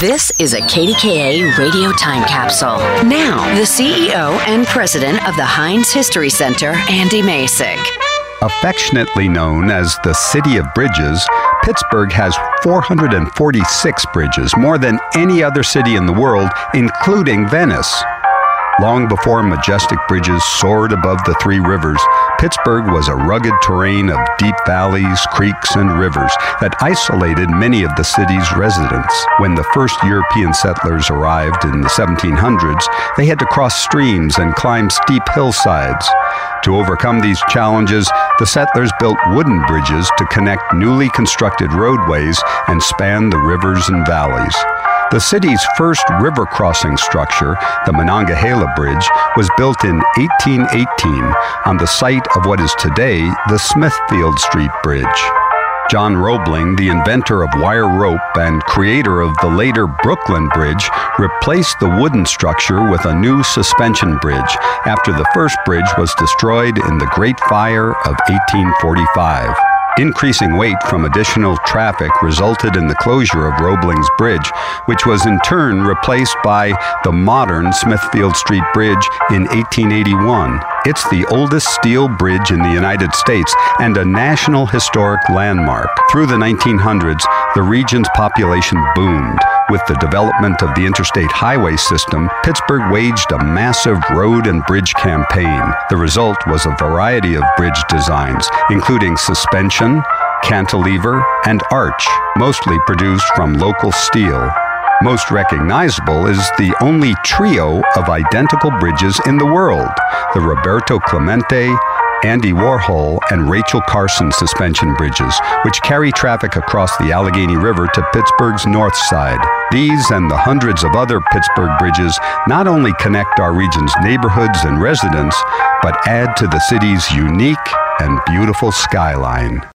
This is a KDKA radio time capsule. Now, the CEO and president of the Heinz History Center, Andy Masig. Affectionately known as the City of Bridges, Pittsburgh has 446 bridges, more than any other city in the world, including Venice. Long before majestic bridges soared above the three rivers, Pittsburgh was a rugged terrain of deep valleys, creeks, and rivers that isolated many of the city's residents. When the first European settlers arrived in the 1700s, they had to cross streams and climb steep hillsides. To overcome these challenges, the settlers built wooden bridges to connect newly constructed roadways and span the rivers and valleys. The city's first river crossing structure, the Monongahela Bridge, was built in 1818 on the site of what is today the Smithfield Street Bridge. John Roebling, the inventor of wire rope and creator of the later Brooklyn Bridge, replaced the wooden structure with a new suspension bridge after the first bridge was destroyed in the Great Fire of 1845. Increasing weight from additional traffic resulted in the closure of Roebling's Bridge, which was in turn replaced by the modern Smithfield Street Bridge in 1881. It's the oldest steel bridge in the United States and a national historic landmark. Through the 1900s, the region's population boomed. With the development of the Interstate Highway System, Pittsburgh waged a massive road and bridge campaign. The result was a variety of bridge designs, including suspension, cantilever, and arch, mostly produced from local steel. Most recognizable is the only trio of identical bridges in the world, the Roberto Clemente, Andy Warhol, and Rachel Carson suspension bridges, which carry traffic across the Allegheny River to Pittsburgh's north side. These and the hundreds of other Pittsburgh bridges not only connect our region's neighborhoods and residents, but add to the city's unique and beautiful skyline.